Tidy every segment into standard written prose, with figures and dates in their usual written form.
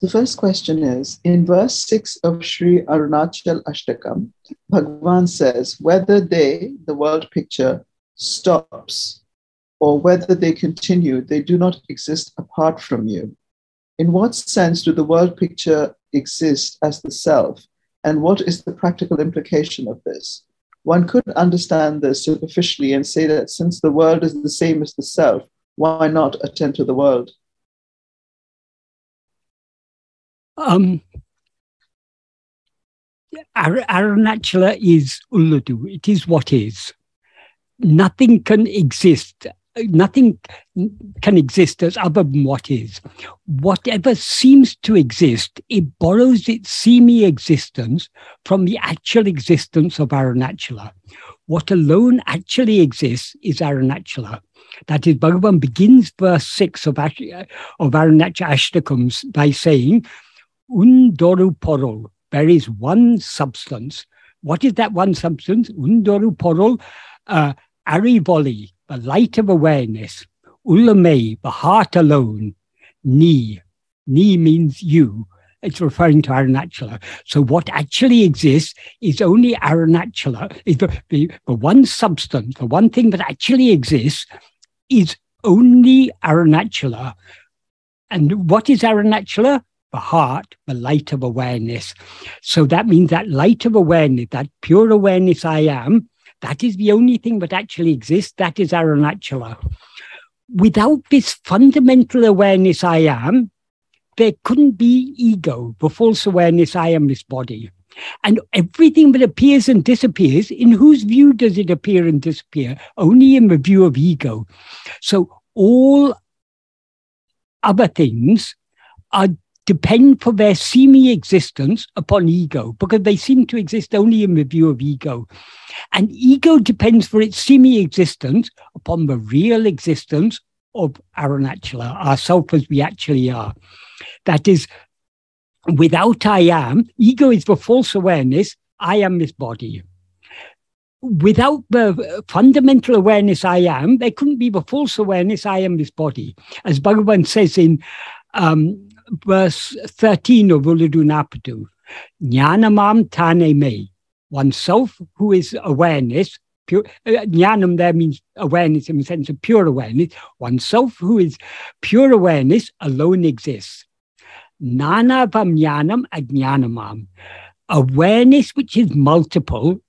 The first question is, in verse 6 of Śrī Aruṇācala Aṣṭakam, Bhagavan says, whether they, the world picture, stops or whether they continue, they do not exist apart from you. In what sense do the world picture exist as the self, and what is the practical implication of this? One could understand this superficially and say that since the world is the same as the self, why not attend to the world? Arunachala is Uḷḷadu. It is what is. Nothing can exist. Nothing can exist as other than what is. Whatever seems to exist, it borrows its seamy existence from the actual existence of Arunachala. What alone actually exists is Arunachala. That is, Bhagavan begins verse 6 of Arunachala Aṣṭakam by saying, Undoru porol, there is one substance. What is that one substance? Undoru porol, arivoli, the light of awareness. Ulamei, the heart alone. Ni. Ni means you. It's referring to Arunachala. So what actually exists is only Arunachala. The one substance, the one thing that actually exists is only Arunachala. And what is Arunachala? The heart, the light of awareness. So that means that light of awareness, that pure awareness I am, that is the only thing that actually exists, that is Arunachala. Without this fundamental awareness I am, there couldn't be ego, the false awareness I am this body. And everything that appears and disappears, in whose view does it appear and disappear? Only in the view of ego. So all other things are depend for their seeming existence upon ego, because they seem to exist only in the view of ego. And ego depends for its seeming existence upon the real existence of Arunachala, ourself as we actually are. That is, without I am, ego is the false awareness, I am this body. Without the fundamental awareness I am, there couldn't be the false awareness, I am this body. As Bhagavan says in verse 13 of Uḷḷadu Nāṛpadu, Jnānamam tāne me, oneself who is awareness, pure, jnanam there means awareness in the sense of pure awareness, oneself who is pure awareness alone exists. Nāna vam jnanam ajñānamam, awareness which is multiple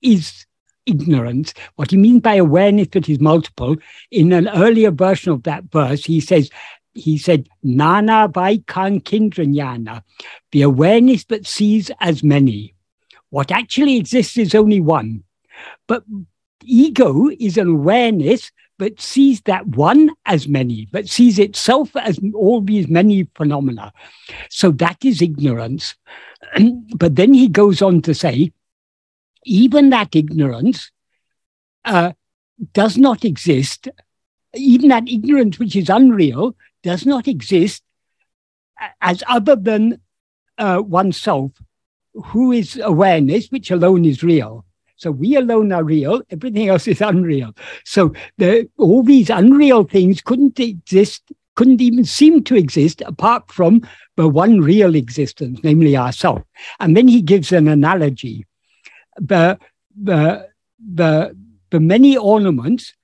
is ignorance. What he means by awareness that is multiple, in an earlier version of that verse, he said, Nāna vaikān kindrañāna, the awareness that sees as many. What actually exists is only one. But ego is an awareness that sees that one as many, but sees itself as all these many phenomena. So that is ignorance. But then he goes on to say, even that ignorance does not exist. Even that ignorance which is unreal does not exist as other than oneself, who is awareness, which alone is real. So we alone are real, everything else is unreal. So all these unreal things couldn't exist, couldn't even seem to exist apart from the one real existence, namely ourself. And then he gives an analogy. The many ornaments,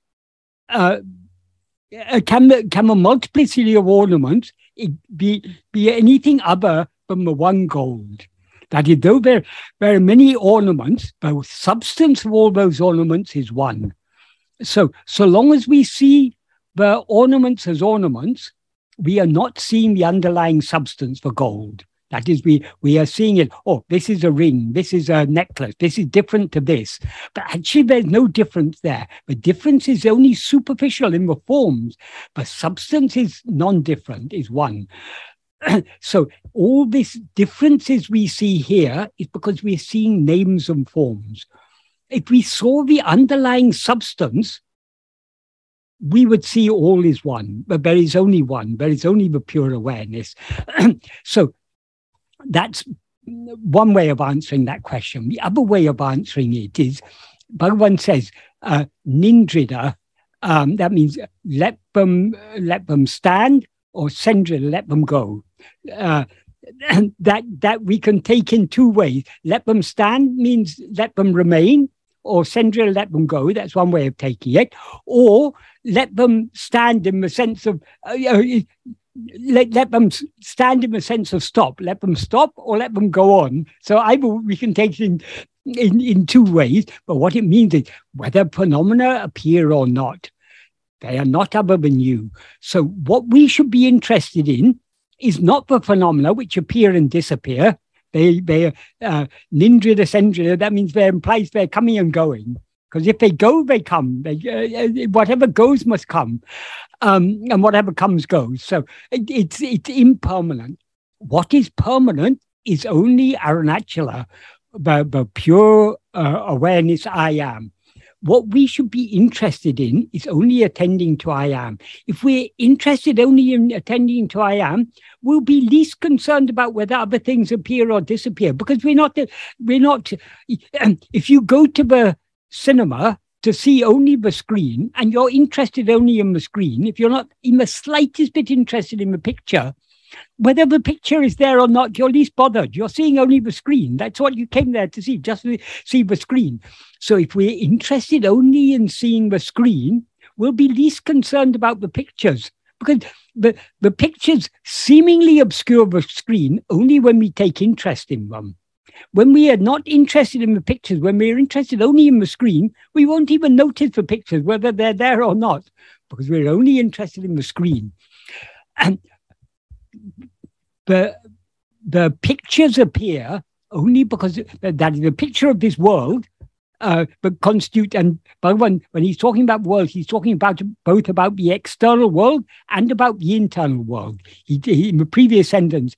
can a multiplicity of ornaments be anything other than the one gold? That is, though there are many ornaments, the substance of all those ornaments is one. So long as we see the ornaments as ornaments, we are not seeing the underlying substance for gold. That is, we are seeing it, oh, this is a ring, this is a necklace, this is different to this. But actually, there's no difference there. The difference is only superficial in the forms. The substance is non-different, is one. So all these differences we see here is because we're seeing names and forms. If we saw the underlying substance, we would see all is one, but there is only one. There is only the pure awareness. So that's one way of answering that question. The other way of answering it is, Bhagavan says, Nindrida, that means let them stand, or Sendrida, let them go. that we can take in two ways. Let them stand means let them remain, or sendra, let them go. That's one way of taking it. Or let them stand in the sense of let them stand in the sense of stop. Let them stop, or let them go on. So we can take it in two ways. But what it means is whether phenomena appear or not, they are not other than you. So what we should be interested in is not the phenomena which appear and disappear. They nindrida sendrida, that means they implies they're coming and going. Because if they go, they come. Whatever goes must come. And whatever comes goes. So it's impermanent. What is permanent is only Arunachala, the pure awareness I am. What we should be interested in is only attending to I am. If we're interested only in attending to I am, we'll be least concerned about whether other things appear or disappear, because we're not. If you go to the cinema to see only the screen and you're interested only in the screen, if you're not in the slightest bit interested in the picture, whether the picture is there or not, you're least bothered. You're seeing only the screen. That's what you came there to see, just to see the screen. So if we're interested only in seeing the screen, we'll be least concerned about the pictures, because the pictures seemingly obscure the screen only when we take interest in them. When we are not interested in the pictures, when we are interested only in the screen, we won't even notice the pictures, whether they're there or not, because we're only interested in the screen. And the pictures appear only because that is a picture of this world, but constitute, and Bhagavan, when he's talking about world, he's talking about both about the external world and about the internal world. He in the previous sentence,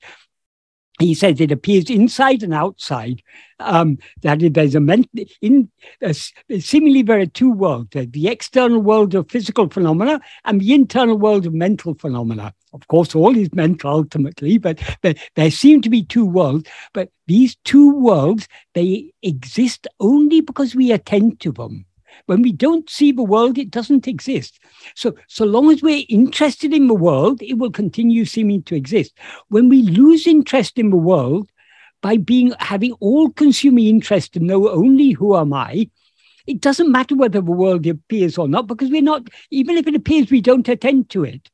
he says it appears inside and outside. That is, there's seemingly there are two worlds: the external world of physical phenomena and the internal world of mental phenomena. Of course, all is mental ultimately, but there seem to be two worlds. But these two worlds, they exist only because we attend to them. When we don't see the world, it doesn't exist. So long as we're interested in the world, it will continue seeming to exist. When we lose interest in the world by having all-consuming interest to know only who am I, it doesn't matter whether the world appears or not, because we're not, even if it appears, we don't attend to it.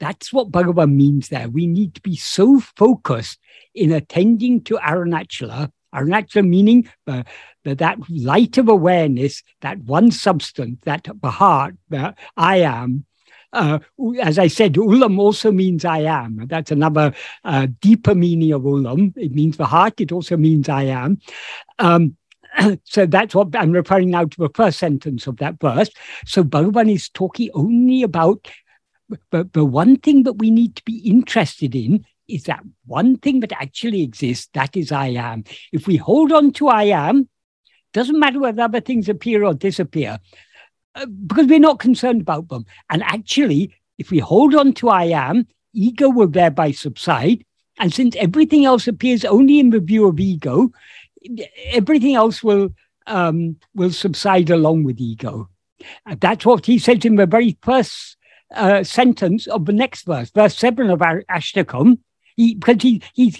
That's what Bhagavan means there. We need to be so focused in attending to Arunachala. Arunachala meaning that light of awareness, that one substance, that the heart, that I am. As I said, Ulam also means I am. That's another deeper meaning of Ulam. It means the heart. It also means I am. So that's what I'm referring now to the first sentence of that verse. So Bhagavan is talking only about the one thing that we need to be interested in, is that one thing that actually exists, that is I am. If we hold on to I am, doesn't matter whether other things appear or disappear, because we're not concerned about them. And actually, if we hold on to I am, ego will thereby subside. And since everything else appears only in the view of ego, everything else will subside along with ego. And that's what he says in the very first sentence of the next verse, verse 7 of our Aṣṭakam. Because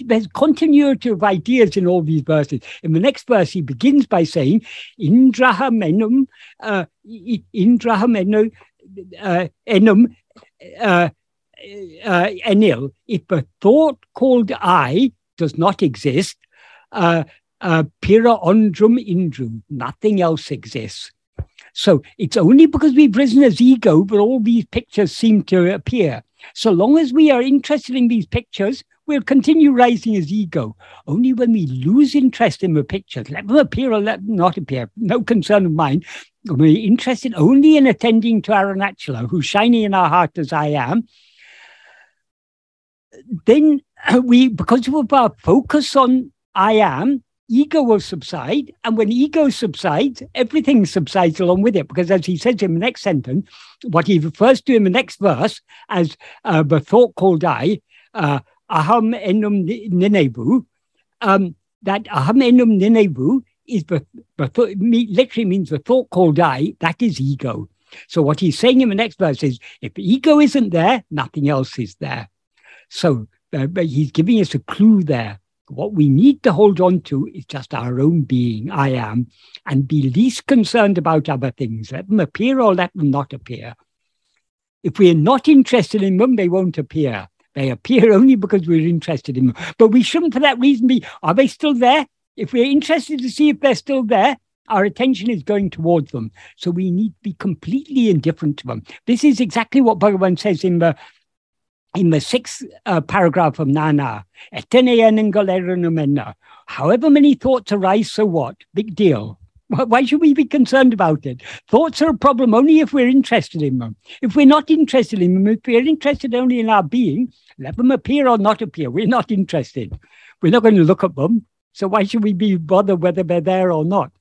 there's continuity of ideas in all these verses. In the next verse, he begins by saying, Indraha menum, enum, enil. If a thought called I does not exist, pira andrum indru, nothing else exists. So it's only because we've risen as ego that all these pictures seem to appear. So long as we are interested in these pictures, we'll continue rising as ego. Only when we lose interest in the pictures, let them appear or let them not appear, no concern of mine, we're interested only in attending to Arunachala, who's shining in our heart as I am, then because of our focus on I am, ego will subside, and when ego subsides, everything subsides along with it. Because as he says in the next sentence, what he refers to in the next verse as the thought called I, aham enum ninevu, that aham enum ninevu is literally means the thought called I, that is ego. So what he's saying in the next verse is, if ego isn't there, nothing else is there. So But he's giving us a clue there. What we need to hold on to is just our own being, I am, and be least concerned about other things. Let them appear or let them not appear. If we're not interested in them, they won't appear. They appear only because we're interested in them. But we shouldn't for that reason be, are they still there? If we're interested to see if they're still there, our attention is going towards them. So we need to be completely indifferent to them. This is exactly what Bhagavan says in the sixth paragraph of Nāna. However many thoughts arise, so what? Big deal. Why should we be concerned about it? Thoughts are a problem only if we're interested in them. If we're not interested in them, if we're interested only in our being, let them appear or not appear. We're not interested. We're not going to look at them. So why should we be bothered whether they're there or not?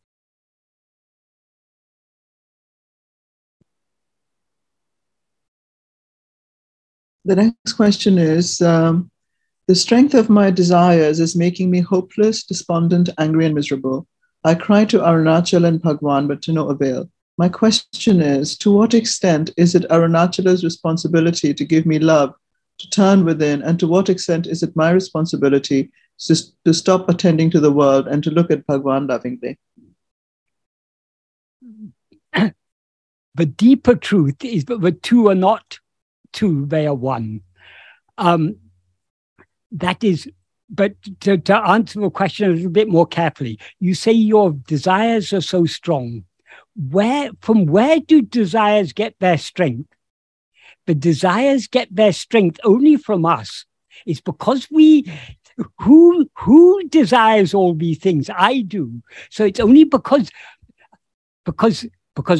The next question is, the strength of my desires is making me hopeless, despondent, angry, and miserable. I cry to Arunachala and Bhagavan, but to no avail. My question is, to what extent is it Arunachala's responsibility to give me love, to turn within, and to what extent is it my responsibility to stop attending to the world and to look at Bhagavan lovingly? The deeper truth is that the two are not two, they are one. That is, but to answer the question a little bit more carefully, you say your desires are so strong. From where do desires get their strength? The desires get their strength only from us. It's because who desires all these things? I do. So it's only because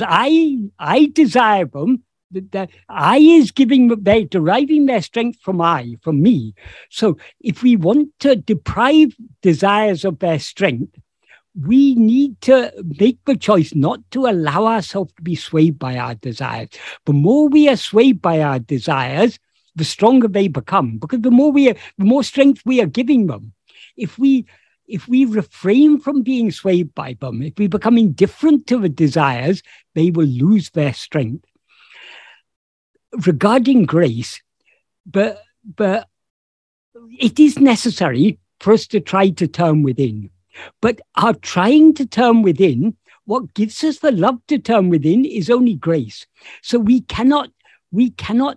I desire them. That I is giving, they're deriving their strength from I, from me. So if we want to deprive desires of their strength, we need to make the choice not to allow ourselves to be swayed by our desires. The more we are swayed by our desires, the stronger they become, because the more strength we are giving them. If we refrain from being swayed by them, if we become indifferent to the desires, they will lose their strength. Regarding grace, but it is necessary for us to try to turn within. But our trying to turn within, what gives us the love to turn within is only grace. So we cannot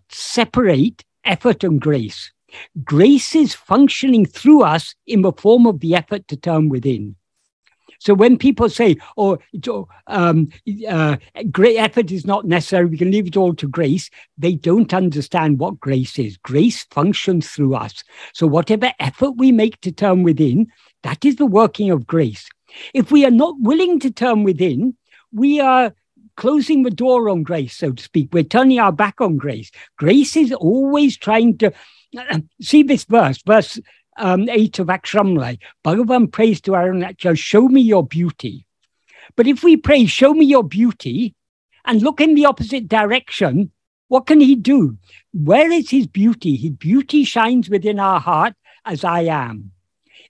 separate effort and grace. Grace is functioning through us in the form of the effort to turn within. So when people say, great effort is not necessary, we can leave it all to grace, they don't understand what grace is. Grace functions through us. So whatever effort we make to turn within, that is the working of grace. If we are not willing to turn within, we are closing the door on grace, so to speak. We're turning our back on grace. Grace is always trying to... see this verse 8 of Akṣaramaṇamālai, Bhagavan prays to Arunachala, show me your beauty. But if we pray, show me your beauty, and look in the opposite direction, what can he do? Where is his beauty? His beauty shines within our heart as I am.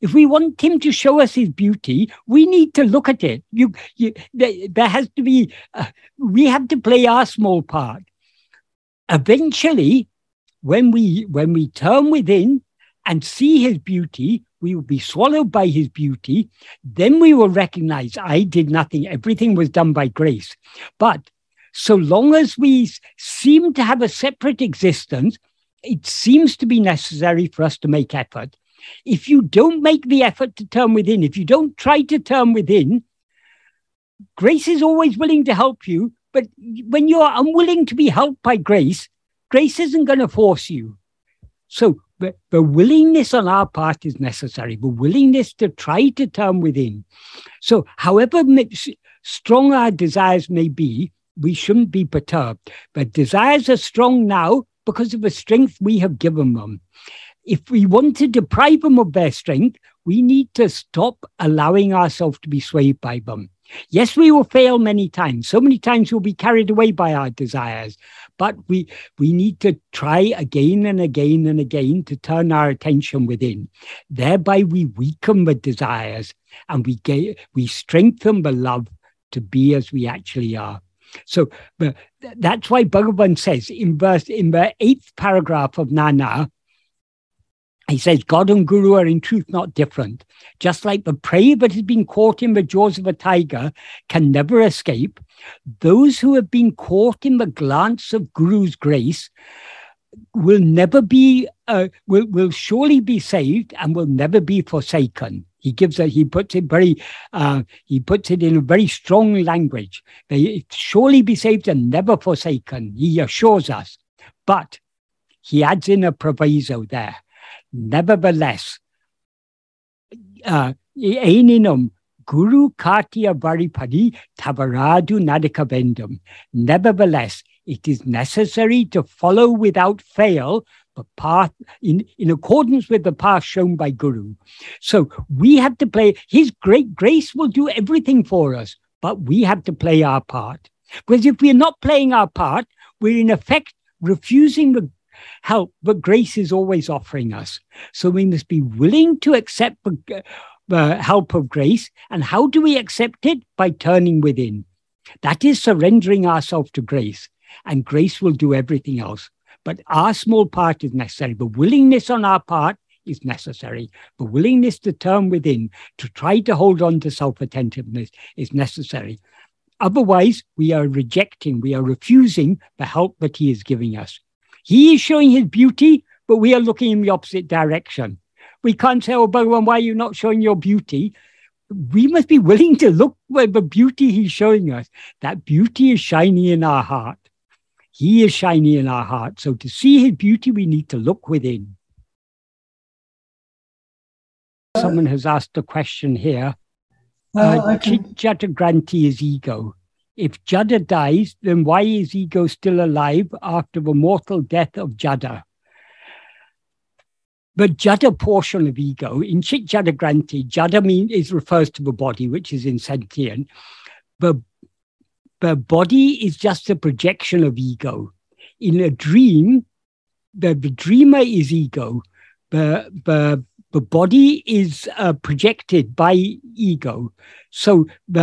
If we want him to show us his beauty, we need to look at it. There has to be, we have to play our small part. Eventually, when we turn within, and see his beauty, we will be swallowed by his beauty. Then we will recognize I did nothing. Everything was done by grace. But so long as we seem to have a separate existence, it seems to be necessary for us to make effort. If you don't make the effort to turn within, if you don't try to turn within, grace is always willing to help you. But when you're unwilling to be helped by grace, grace isn't going to force you. So the willingness on our part is necessary, the willingness to try to turn within. So however strong our desires may be, we shouldn't be perturbed. But desires are strong now because of the strength we have given them. If we want to deprive them of their strength, we need to stop allowing ourselves to be swayed by them. Yes, we will fail many times. So many times we'll be carried away by our desires. But we need to try again and again and again to turn our attention within. Thereby we weaken the desires and we strengthen the love to be as we actually are. So that's why Bhagavan says in the eighth paragraph of Nāna, He says, God and Guru are in truth not different. Just like the prey that has been caught in the jaws of a tiger can never escape, those who have been caught in the glance of Guru's grace will never be, will surely be saved and will never be forsaken. He gives a, he puts it in a very strong language. They surely be saved and never forsaken. He assures us, but he adds in a proviso there. Nevertheless, eninum guru katya varipadi tavaradu nadikavendum. Nevertheless, it is necessary to follow without fail the path in accordance with the path shown by Guru. So we have to play, his great grace will do everything for us, but we have to play our part. Because if we're not playing our part, we're in effect refusing the help that grace is always offering us. So we must be willing to accept the help of grace. And how do we accept it? By turning within. That is surrendering ourselves to grace, and grace will do everything else. But our small part is necessary. The willingness on our part is necessary. The willingness to turn within, to try to hold on to self-attentiveness is necessary. Otherwise, we are rejecting, we are refusing the help that he is giving us. He is showing his beauty, but we are looking in the opposite direction. We can't say, oh, Bhagavan, why are you not showing your beauty? We must be willing to look where the beauty he's showing us. That beauty is shining in our heart. He is shining in our heart. So to see his beauty, we need to look within. Someone has asked a question here. Jada Granti is ego. If Jada dies, then why is ego still alive after the mortal death of Jada? The Jada portion of ego, in Chit Jada Granti, Jada refers to the body, which is insentient. The body is just a projection of ego. In a dream, the dreamer is ego. The body is projected by ego. So when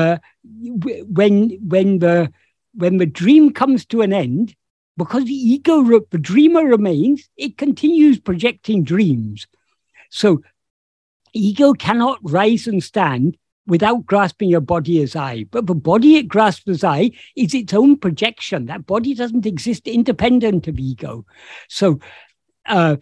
the dream comes to an end, because the ego, the dreamer remains, it continues projecting dreams. So ego cannot rise and stand without grasping a body as I. But the body it grasps as I is its own projection. That body doesn't exist independent of ego. So as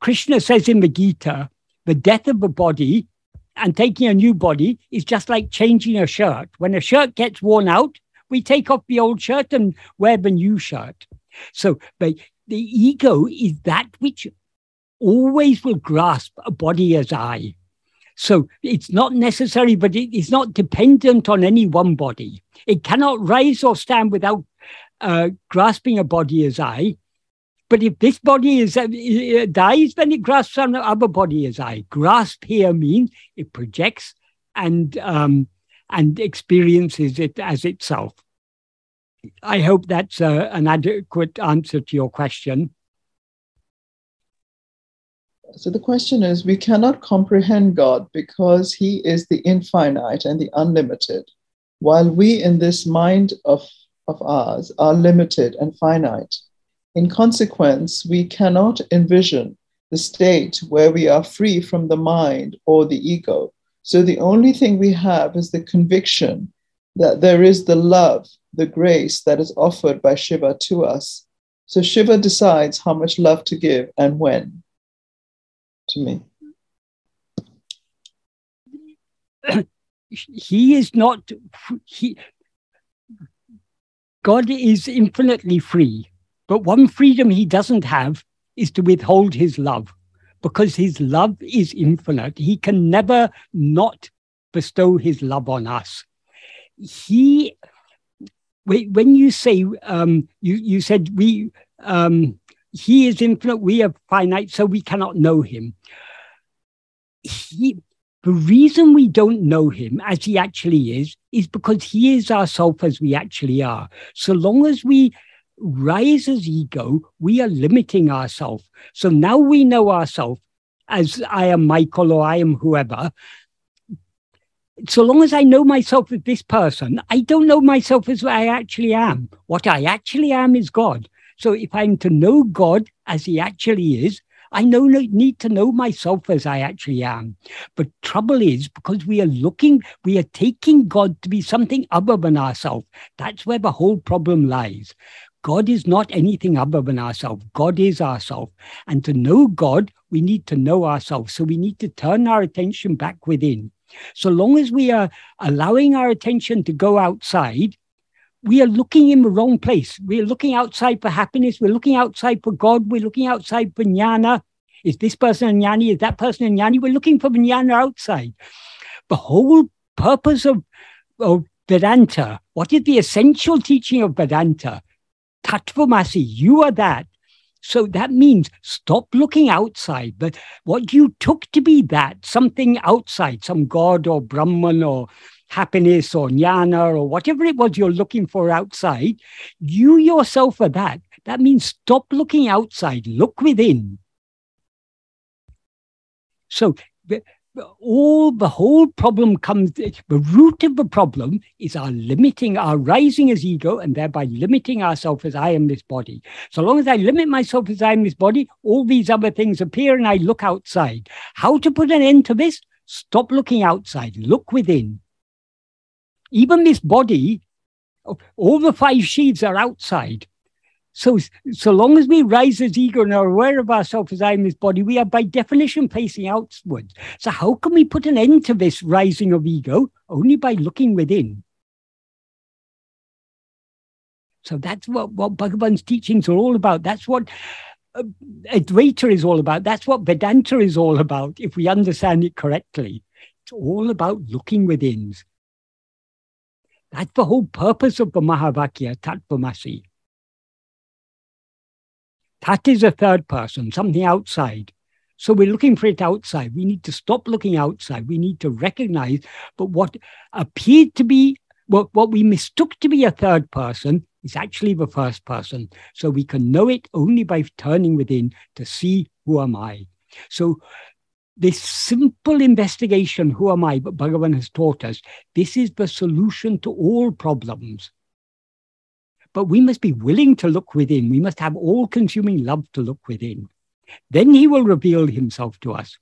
Krishna says in the Gita, the death of the body and taking a new body is just like changing a shirt. When a shirt gets worn out, we take off the old shirt and wear the new shirt. So the ego is that which always will grasp a body as I. So it's not necessary, but it is not dependent on any one body. It cannot rise or stand without grasping a body as I. But if this body dies, then it grasps another body as I. Grasp here means it projects and experiences it as itself. I hope that's an adequate answer to your question. So the question is, we cannot comprehend God because he is the infinite and the unlimited, while we in this mind of ours are limited and finite. In consequence, we cannot envision the state where we are free from the mind or the ego. So the only thing we have is the conviction that there is the love, the grace that is offered by Shiva to us. So Shiva decides how much love to give and when. To me, he is not. God is infinitely free, but one freedom he doesn't have is to withhold his love, because his love is infinite. He can never not bestow his love on us. He, when you say you said we. He is infinite, we are finite, so we cannot know him. The reason we don't know him as he actually is because he is ourself as we actually are. So long as we rise as ego, we are limiting ourselves. So now we know ourselves as I am Michael or I am whoever. So long as I know myself as this person, I don't know myself as I actually am. What I actually am is God. So if I'm to know God as he actually is, I no need to know myself as I actually am. But trouble is, because we are taking God to be something other than ourselves. That's where the whole problem lies. God is not anything other than ourselves. God is ourself. And to know God, we need to know ourselves. So we need to turn our attention back within. So long as we are allowing our attention to go outside, we are looking in the wrong place. We are looking outside for happiness. We're looking outside for God. We're looking outside for jnana. Is this person a jnani? Is that person a jnani? We're looking for jnana outside. The whole purpose of Vedanta, what is the essential teaching of Vedanta? Tattvamasi, you are that. So that means stop looking outside. But what you took to be that, something outside, some God or Brahman or happiness or jnana or whatever it was you're looking for outside, you yourself are that. That means stop looking outside, look within. So the whole problem comes, the root of the problem is our limiting, our rising as ego and thereby limiting ourselves as I am this body. So long as I limit myself as I am this body, all these other things appear and I look outside. How to put an end to this? Stop looking outside, look within. Even this body, all the five sheaths are outside. So long as we rise as ego and are aware of ourselves as I am this body, we are by definition facing outwards. So how can we put an end to this rising of ego? Only by looking within. So that's what Bhagavan's teachings are all about. That's what Advaita is all about. That's what Vedanta is all about, if we understand it correctly. It's all about looking within. That's the whole purpose of the Mahavakya, Tattvamasi. Tat is a third person, something outside. So we're looking for it outside. We need to stop looking outside. We need to recognize that what appeared to be, what we mistook to be a third person is actually the first person. So we can know it only by turning within to see who am I. So this simple investigation, who am I, that Bhagavan has taught us, this is the solution to all problems. But we must be willing to look within. We must have all-consuming love to look within. Then he will reveal himself to us.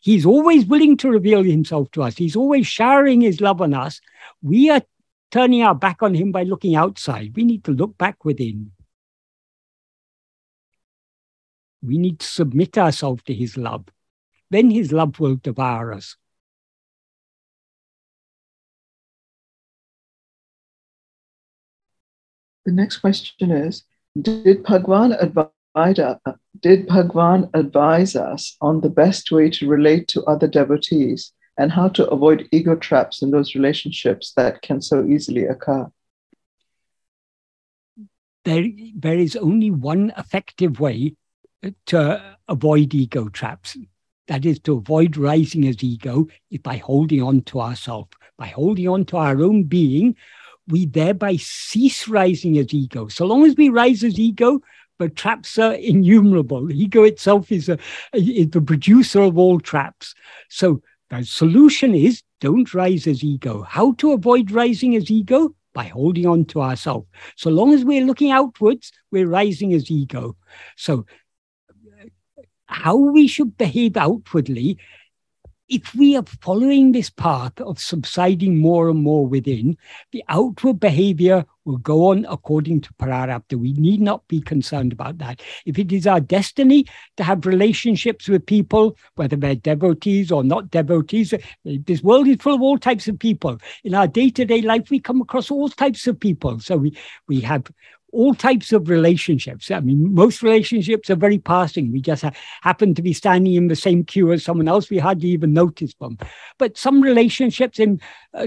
He's always willing to reveal himself to us. He's always showering his love on us. We are turning our back on him by looking outside. We need to look back within. We need to submit ourselves to his love. Then his love will devour us. The next question is, did Bhagavan advise us on the best way to relate to other devotees and how to avoid ego traps in those relationships that can so easily occur? There is only one effective way to avoid ego traps. That is, to avoid rising as ego, is by holding on to ourselves. By holding on to our own being, we thereby cease rising as ego. So long as we rise as ego, the traps are innumerable. Ego itself is the producer of all traps. So the solution is, don't rise as ego. How to avoid rising as ego? By holding on to ourselves. So long as we're looking outwards, we're rising as ego. So how we should behave outwardly, if we are following this path of subsiding more and more within, the outward behavior will go on according to prarabdha. We need not be concerned about that. If it is our destiny to have relationships with people, whether they're devotees or not devotees, this world is full of all types of people. In our day-to-day life, we come across all types of people. So we have all types of relationships. I mean, most relationships are very passing. We just happen to be standing in the same queue as someone else. We hardly even notice them. But some relationships,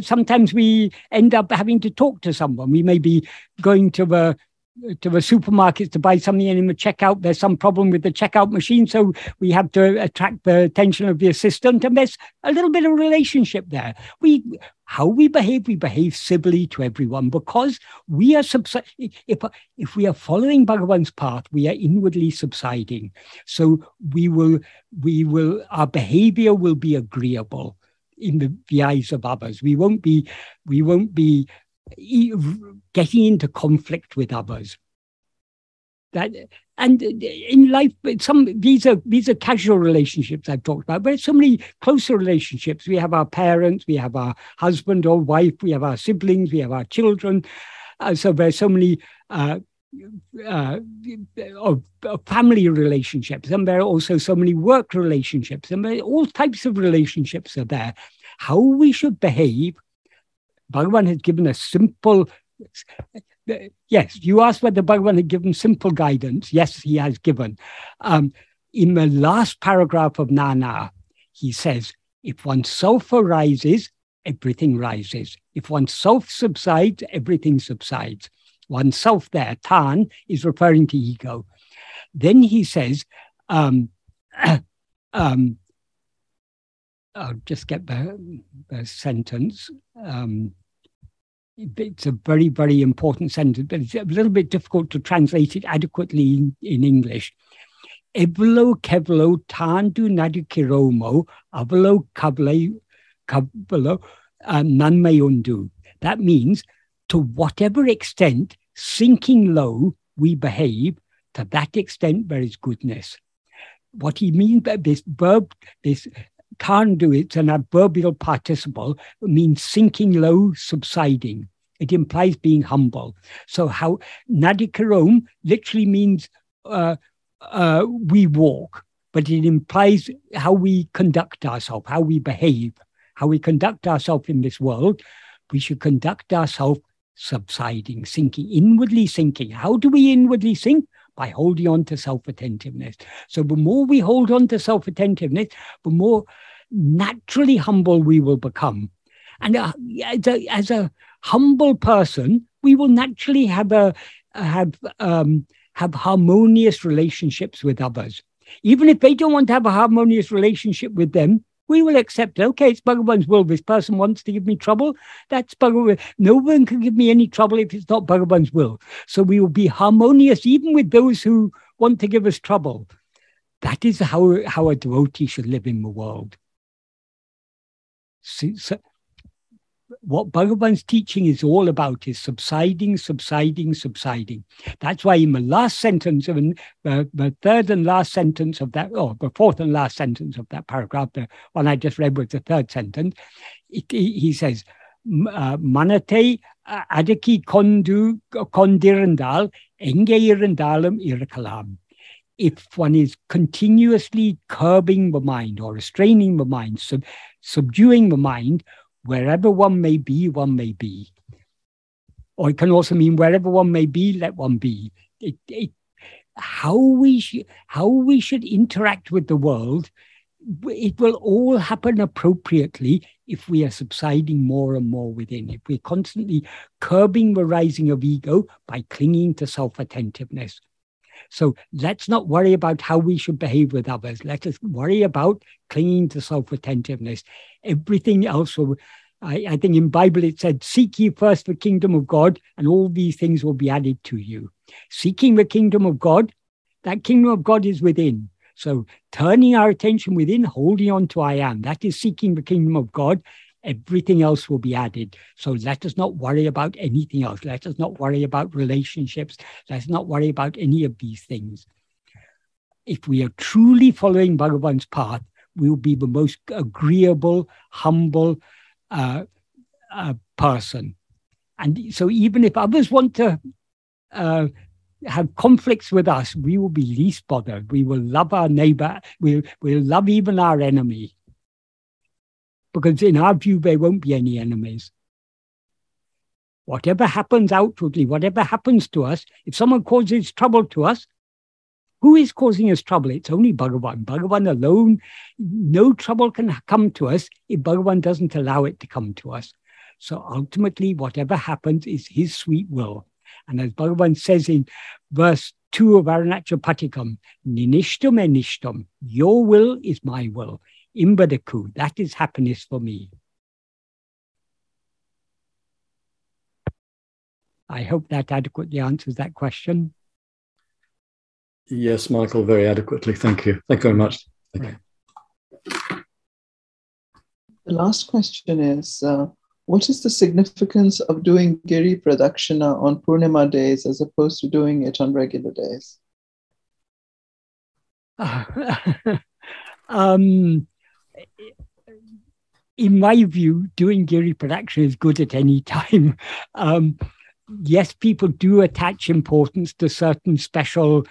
sometimes we end up having to talk to someone. We may be going to the supermarket to buy something, and in the checkout, there's some problem with the checkout machine, so we have to attract the attention of the assistant, and there's a little bit of relationship there. How we behave civilly to everyone, because we are if we are following Bhagavan's path, we are inwardly subsiding. So our behavior will be agreeable in the eyes of others. We won't be getting into conflict with others. That, and in life, these are casual relationships I've talked about, but it's so many closer relationships. We have our parents, we have our husband or wife, we have our siblings, we have our children. So there's so many family relationships, and there are also so many work relationships, and all types of relationships are there. How we should behave, Bhagavan has given a simple... Yes, you asked whether Bhagavan had given simple guidance. Yes, he has given. In the last paragraph of Nāna, he says, if oneself arises, everything rises. If oneself subsides, everything subsides. Oneself there, Tan, is referring to ego. Then he says, I'll just get the sentence. It's a very, very important sentence, but it's a little bit difficult to translate it adequately in English. Evelo kevelo tandu nadukiromo avelo kabelo nanmayundu. That means, to whatever extent, sinking low, we behave, to that extent there is goodness. What he means by this verb, this can't do it, an adverbial participle, means sinking low, subsiding. It implies being humble. So how nadikarom literally means we walk, but it implies how we conduct ourselves, how we behave, how we conduct ourselves in this world. We should conduct ourselves subsiding, sinking, inwardly sinking. How do we inwardly sink? By holding on to self-attentiveness. So the more we hold on to self-attentiveness, the more naturally humble we will become. And as a humble person, we will naturally have harmonious relationships with others. Even if they don't want to have a harmonious relationship with them, we will accept, okay, it's Bhagavan's will. This person wants to give me trouble. That's Bhagavan. No one can give me any trouble if it's not Bhagavan's will. So we will be harmonious even with those who want to give us trouble. That is how a devotee should live in the world. So what Bhagavan's teaching is all about is subsiding, subsiding, subsiding. That's why in the last sentence, the third and last sentence of that, or the fourth and last sentence of that paragraph, the one I just read was the third sentence, he says, Manate adaki kondirandal engeirandalam irakalam. If one is continuously curbing the mind or restraining the mind, subduing the mind, wherever one may be. Or it can also mean wherever one may be, let one be. How we should interact with the world, it will all happen appropriately if we are subsiding more and more within. If we're constantly curbing the rising of ego by clinging to self-attentiveness. So let's not worry about how we should behave with others. Let us worry about clinging to self-attentiveness. Everything else, I think in Bible it said, seek ye first the kingdom of God, and all these things will be added to you. Seeking the kingdom of God, that kingdom of God is within. So turning our attention within, holding on to I am, that is seeking the kingdom of God. Everything else will be added. So let us not worry about anything else. Let us not worry about relationships. Let's not worry about any of these things. If we are truly following Bhagavan's path, we will be the most agreeable, humble person. And so even if others want to have conflicts with us, we will be least bothered. We will love our neighbor. We'll love even our enemy. Because in our view, there won't be any enemies. Whatever happens outwardly, whatever happens to us, if someone causes trouble to us, who is causing us trouble? It's only Bhagavan. Bhagavan alone, no trouble can come to us if Bhagavan doesn't allow it to come to us. So ultimately, whatever happens is his sweet will. And as Bhagavan says in verse 2 of Aruṇācala Patikam, Ninishtam enishtam, your will is my will. Imbadaku, that is happiness for me. I hope that adequately answers that question. Yes, Michael, very adequately. Thank you. Thank you very much. Thank you. The last question is, what is the significance of doing Giri Pradakshina on Pournima days as opposed to doing it on regular days? In my view, doing Giri Pradakshina is good at any time. Yes, people do attach importance to certain special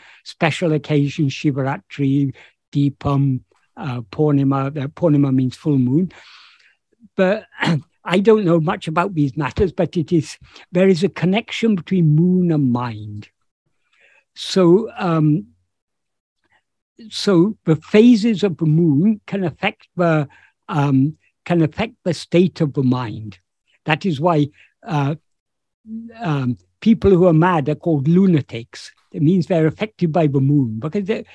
occasions, Shivaratri, Deepam, Pournima. Pournima means full moon. But I don't know much about these matters, but there is a connection between moon and mind. So the phases of the moon can affect the state of the mind. That is why people who are mad are called lunatics. It means they're affected by the moon, because in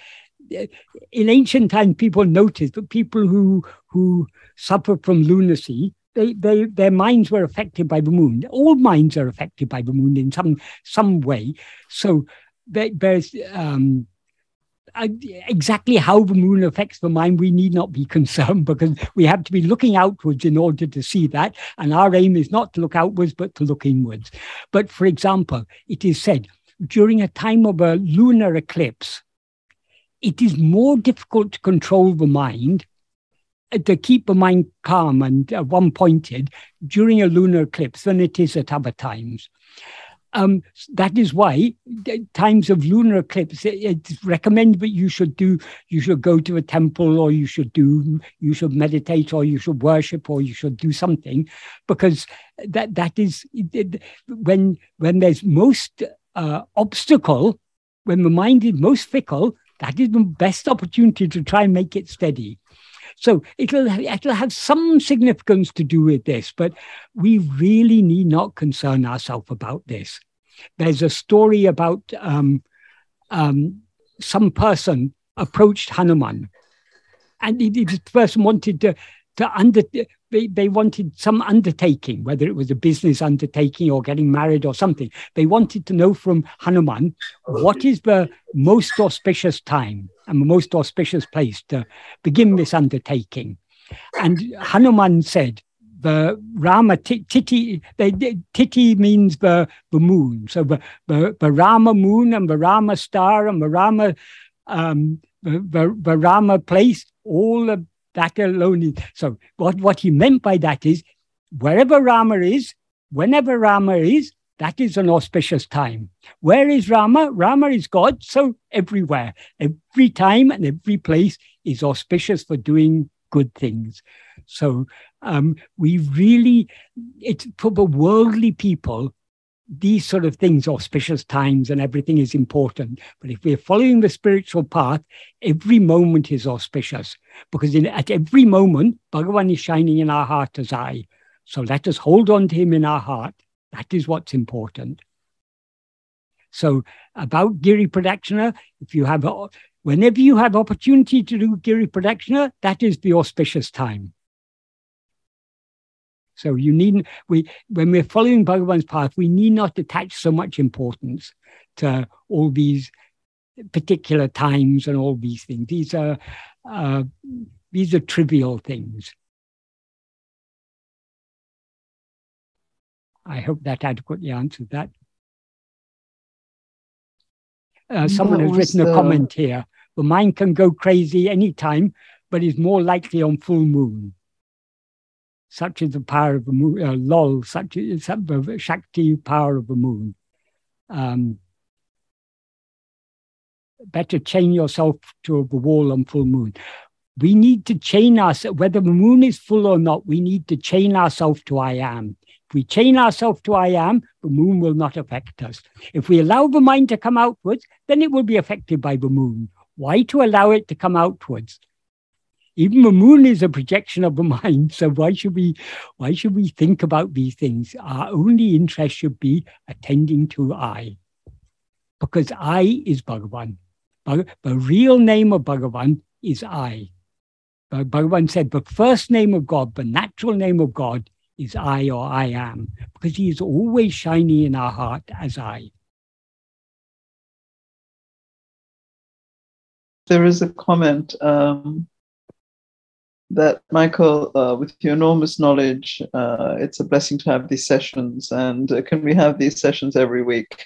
ancient times people noticed that people who suffer from lunacy, their minds were affected by the moon. All minds are affected by the moon in some way. So there's exactly how the moon affects the mind, we need not be concerned, because we have to be looking outwards in order to see that. And our aim is not to look outwards, but to look inwards. But for example, it is said during a time of a lunar eclipse, it is more difficult to control the mind, to keep the mind calm and one-pointed during a lunar eclipse than it is at other times. That is why times of lunar eclipse, it's recommended that you should go to a temple, or you should meditate, or you should worship, or you should do something, because that is when there's most obstacle, when the mind is most fickle, that is the best opportunity to try and make it steady. So it'll have some significance to do with this, but we really need not concern ourselves about this. There's a story about some person approached Hanuman, and the person wanted they wanted some undertaking, whether it was a business undertaking or getting married or something. They wanted to know from Hanuman, what is the most auspicious time and the most auspicious place to begin this undertaking? And Hanuman said, the Rama Titi, Titi means the moon. So the Rama moon and the Rama star and the Rama place, all the that alone is. So what he meant by that is, wherever Rama is, whenever Rama is, that is an auspicious time. Where is Rama? Rama is God, so everywhere. Every time and every place is auspicious for doing good things. So we really, it's for the worldly people, these sort of things, auspicious times and everything is important. But if we're following the spiritual path, every moment is auspicious, because at every moment, Bhagavan is shining in our heart as I. So let us hold on to him in our heart. That is what's important. So about Giri Pradakshina, whenever you have opportunity to do Giri Pradakshina, that is the auspicious time. So you needn't, when we're following Bhagavan's path, we need not attach so much importance to all these particular times and all these things. These are trivial things. I hope that adequately answered that. Someone has written a comment here. The mind can go crazy any time, but is more likely on full moon. Such is the power of the moon, such is the Shakti power of the moon. Better chain yourself to the wall on full moon. We need to chain ourselves, whether the moon is full or not, we need to chain ourselves to I am. If we chain ourselves to I am, the moon will not affect us. If we allow the mind to come outwards, then it will be affected by the moon. Why to allow it to come outwards? Even the moon is a projection of the mind, so why should we think about these things? Our only interest should be attending to I, because I is Bhagavan. The real name of Bhagavan is I. Bhagavan said the first name of God, the natural name of God, is I, or I am, because he is always shining in our heart as I. There is a comment. That, Michael, with your enormous knowledge, it's a blessing to have these sessions. And can we have these sessions every week?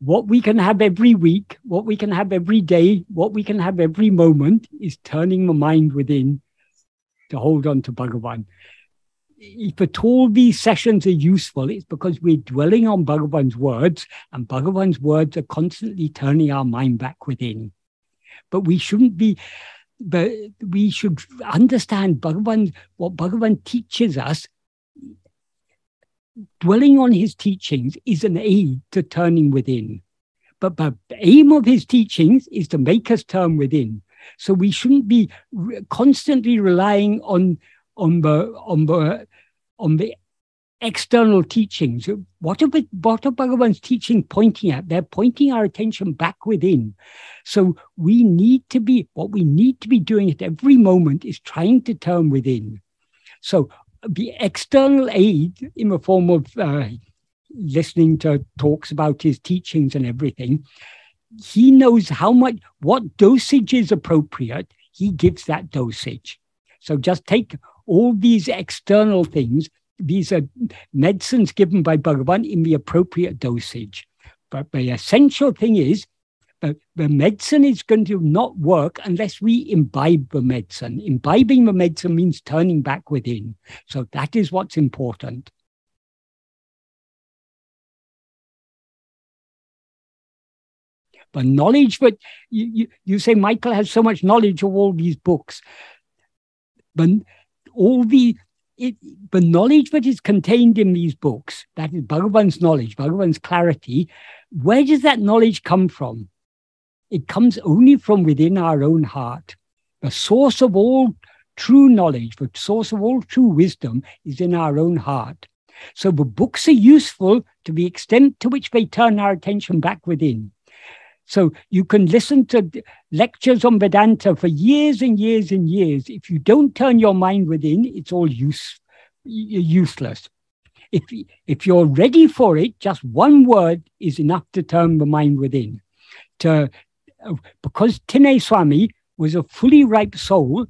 what we can have every week, what we can have every day, what we can have every moment is turning the mind within to hold on to Bhagavan. If at all these sessions are useful, it's because we're dwelling on Bhagavan's words, and Bhagavan's words are constantly turning our mind back within. But we shouldn't be, but we should understand Bhagavan, what Bhagavan teaches us. Dwelling on his teachings is an aid to turning within. But the aim of his teachings is to make us turn within. So we shouldn't be constantly relying on the external teachings. What are Bhagavan's teaching pointing at? They're pointing our attention back within. So what we need to be doing at every moment is trying to turn within. So the external aid in the form of listening to talks about his teachings and everything, he knows how much, what dosage is appropriate, he gives that dosage. So just take all these external things. These are medicines given by Bhagavan in the appropriate dosage. But the essential thing is the medicine is going to not work unless we imbibe the medicine. Imbibing the medicine means turning back within. So that is what's important. The knowledge that you say, Michael has so much knowledge of all these books. But the knowledge that is contained in these books, that is Bhagavan's knowledge, Bhagavan's clarity, where does that knowledge come from? It comes only from within our own heart. The source of all true knowledge, the source of all true wisdom is in our own heart. So the books are useful to the extent to which they turn our attention back within. So you can listen to lectures on Vedanta for years and years and years. If you don't turn your mind within, it's all useless. If you're ready for it, just one word is enough to turn the mind within. Because Tineswami was a fully ripe soul,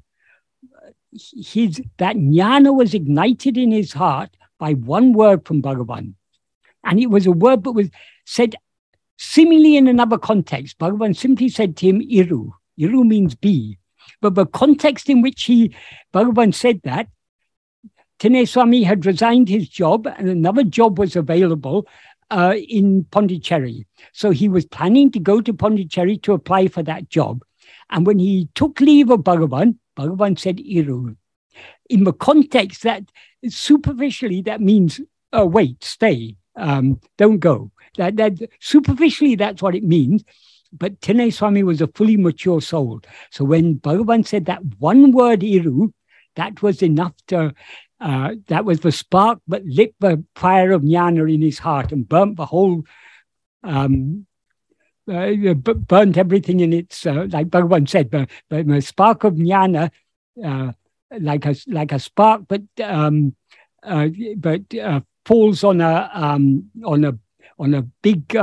that jnana was ignited in his heart by one word from Bhagavan. And it was a word that was said similarly, in another context. Bhagavan simply said to him, Iru. Iru means be. But the context in which Bhagavan said that, Tineswami had resigned his job and another job was available in Pondicherry. So he was planning to go to Pondicherry to apply for that job. And when he took leave of Bhagavan, Bhagavan said, Iru. In the context that, superficially, that means, wait, stay, don't go. That superficially, that's what it means. But Tineswami was a fully mature soul. So when Bhagavan said that one word, Iru, that was enough to, that was the spark that lit the fire of jnana in his heart and burnt the whole, burnt everything in its, like Bhagavan said, the spark of jnana, like a spark, but falls on a big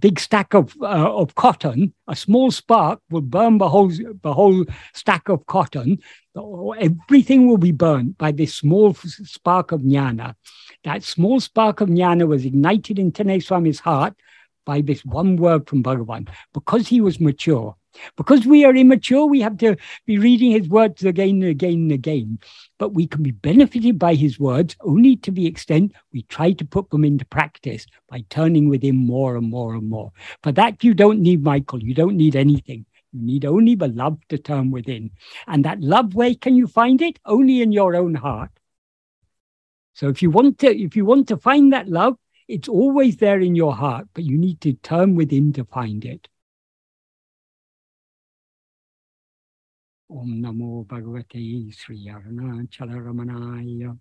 big stack of cotton. A small spark will burn the whole stack of cotton. Everything will be burned by this small spark of jnana. That small spark of jnana was ignited in Tineswami's heart by this one word from Bhagavan, because he was mature. Because we are immature, we have to be reading his words again and again and again. But we can be benefited by his words only to the extent we try to put them into practice by turning within more and more and more. For that, you don't need Michael. You don't need anything. You need only the love to turn within. And that love, where can you find it? Only in your own heart. So if you want to find that love, it's always there in your heart, but you need to turn within to find it. Om Namo Bhagavate Śrī Aruṇācala Aṣṭakam.